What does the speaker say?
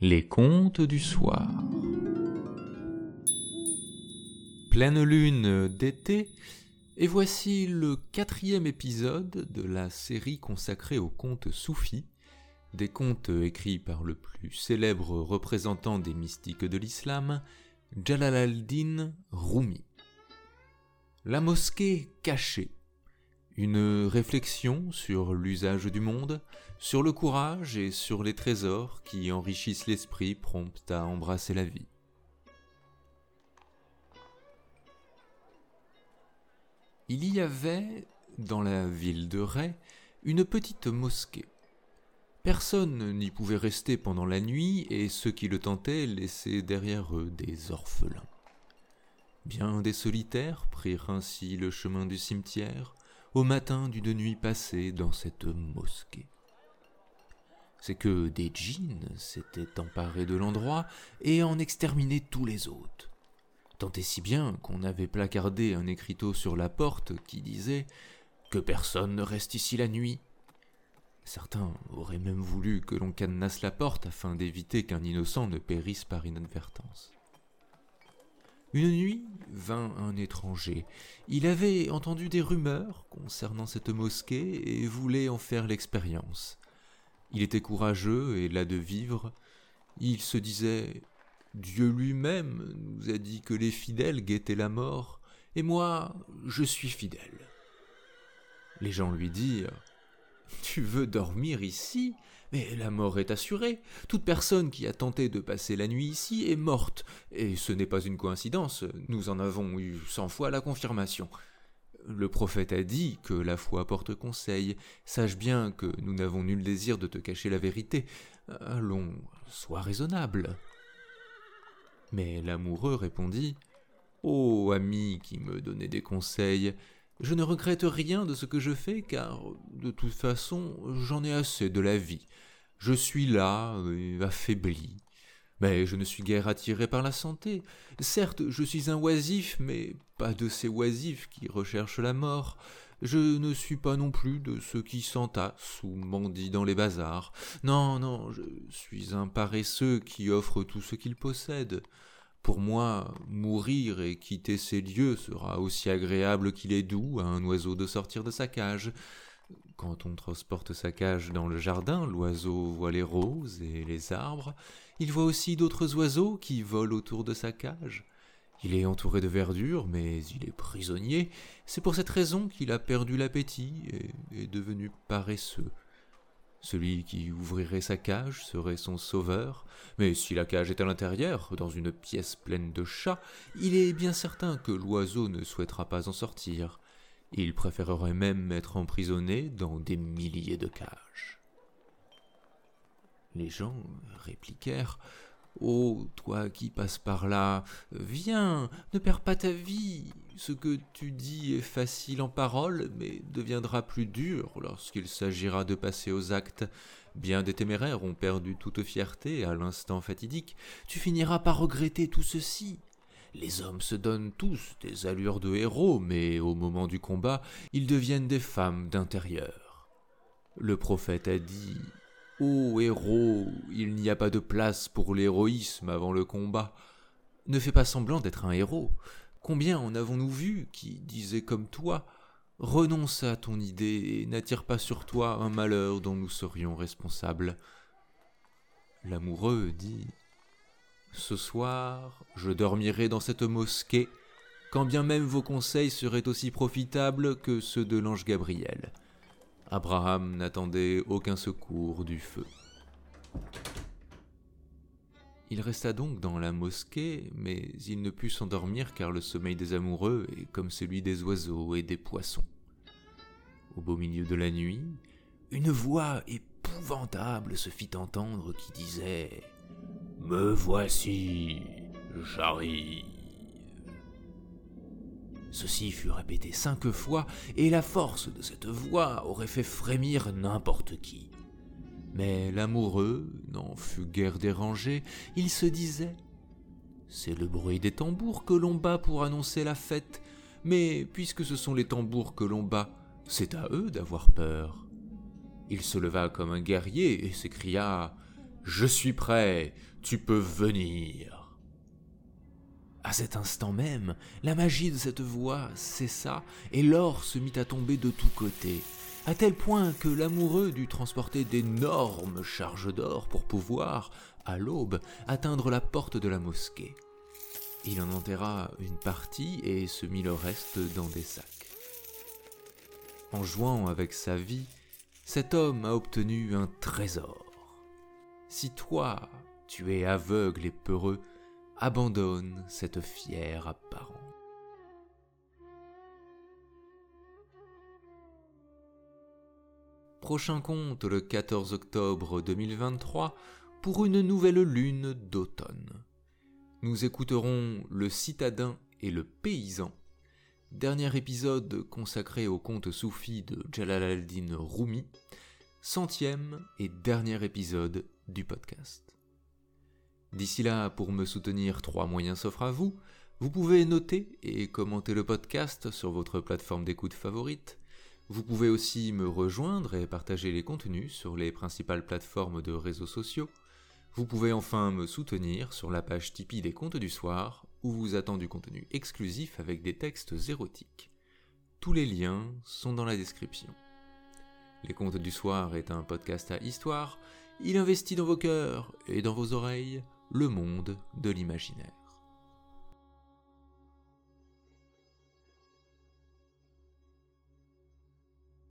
Les Contes du soir. Pleine lune d'été, et voici le 4e épisode de la série consacrée aux contes soufis, des contes écrits par le plus célèbre représentant des mystiques de l'islam, Jalâl ad-Dîn Rûmî. La mosquée cachée, une réflexion sur l'usage du monde, sur le courage et sur les trésors qui enrichissent l'esprit prompt à embrasser la vie. Il y avait, dans la ville de Ray, une petite mosquée. Personne n'y pouvait rester pendant la nuit et ceux qui le tentaient laissaient derrière eux des orphelins. Bien des solitaires prirent ainsi le chemin du cimetière, au matin d'une nuit passée dans cette mosquée. C'est que des djinns s'étaient emparés de l'endroit et en exterminaient tous les hôtes. Tant et si bien qu'on avait placardé un écriteau sur la porte qui disait « Que personne ne reste ici la nuit ». Certains auraient même voulu que l'on cadenasse la porte afin d'éviter qu'un innocent ne périsse par inadvertance. Une nuit vint un étranger. Il avait entendu des rumeurs concernant cette mosquée et voulait en faire l'expérience. Il était courageux et las de vivre. Il se disait « Dieu lui-même nous a dit que les fidèles guettaient la mort, et moi, je suis fidèle. » Les gens lui dirent « Tu veux dormir ici ? Mais la mort est assurée. Toute personne qui a tenté de passer la nuit ici est morte. Et ce n'est pas une coïncidence, nous en avons eu 100 fois la confirmation. Le prophète a dit que la foi porte conseil. Sache bien que nous n'avons nul désir de te cacher la vérité. Allons, sois raisonnable. » Mais l'amoureux répondit « Ô ami qui me donnait des conseils, je ne regrette rien de ce que je fais, car, de toute façon, j'en ai assez de la vie. Je suis là, affaibli, mais je ne suis guère attiré par la santé. Certes, je suis un oisif, mais pas de ces oisifs qui recherchent la mort. Je ne suis pas non plus de ceux qui s'entassent ou mendient dans les bazars. Non, je suis un paresseux qui offre tout ce qu'il possède. Pour moi, mourir et quitter ces lieux sera aussi agréable qu'il est doux à un oiseau de sortir de sa cage. Quand on transporte sa cage dans le jardin, l'oiseau voit les roses et les arbres. Il voit aussi d'autres oiseaux qui volent autour de sa cage. Il est entouré de verdure, mais il est prisonnier. C'est pour cette raison qu'il a perdu l'appétit et est devenu paresseux. Celui qui ouvrirait sa cage serait son sauveur, mais si la cage est à l'intérieur, dans une pièce pleine de chats, il est bien certain que l'oiseau ne souhaitera pas en sortir. Il préférerait même être emprisonné dans des milliers de cages. Les gens répliquèrent « Oh, toi qui passes par là, viens, ne perds pas ta vie. Ce que tu dis est facile en paroles, mais deviendra plus dur lorsqu'il s'agira de passer aux actes. Bien des téméraires ont perdu toute fierté à l'instant fatidique. Tu finiras par regretter tout ceci. Les hommes se donnent tous des allures de héros, mais au moment du combat, ils deviennent des femmes d'intérieur. » Le prophète a dit « Ô héros, il n'y a pas de place pour l'héroïsme avant le combat. Ne fais pas semblant d'être un héros. Combien en avons-nous vu qui disaient comme toi « Renonce à ton idée et n'attire pas sur toi un malheur dont nous serions responsables. » L'amoureux dit « Ce soir, je dormirai dans cette mosquée, quand bien même vos conseils seraient aussi profitables que ceux de l'ange Gabriel. » Abraham n'attendait aucun secours du feu. Il resta donc dans la mosquée, mais il ne put s'endormir car le sommeil des amoureux est comme celui des oiseaux et des poissons. Au beau milieu de la nuit, une voix épouvantable se fit entendre qui disait « Me voici, j'arrive !» Ceci fut répété 5 fois, et la force de cette voix aurait fait frémir n'importe qui. Mais l'amoureux n'en fut guère dérangé, il se disait « C'est le bruit des tambours que l'on bat pour annoncer la fête, mais puisque ce sont les tambours que l'on bat, c'est à eux d'avoir peur. » Il se leva comme un guerrier et s'écria « Je suis prêt, tu peux venir. À cet instant même, la magie de cette voix cessa et l'or se mit à tomber de tous côtés, à tel point que l'amoureux dut transporter d'énormes charges d'or pour pouvoir, à l'aube, atteindre la porte de la mosquée. Il en enterra une partie et se mit le reste dans des sacs. En jouant avec sa vie, cet homme a obtenu un trésor. Si toi, tu es aveugle et peureux, abandonne cette fière apparence. Prochain conte le 14 octobre 2023 pour une nouvelle lune d'automne. Nous écouterons Le citadin et le paysan, dernier épisode consacré au conte soufi de Jalâl ad-Dîn Rûmî, 100e et dernier épisode du podcast. D'ici là, pour me soutenir, 3 moyens s'offrent à vous. Vous pouvez noter et commenter le podcast sur votre plateforme d'écoute favorite. Vous pouvez aussi me rejoindre et partager les contenus sur les principales plateformes de réseaux sociaux. Vous pouvez enfin me soutenir sur la page Tipeee des Contes du soir, où vous attend du contenu exclusif avec des textes érotiques. Tous les liens sont dans la description. Les Contes du soir est un podcast à histoire. Il investit dans vos cœurs et dans vos oreilles le monde de l'imaginaire.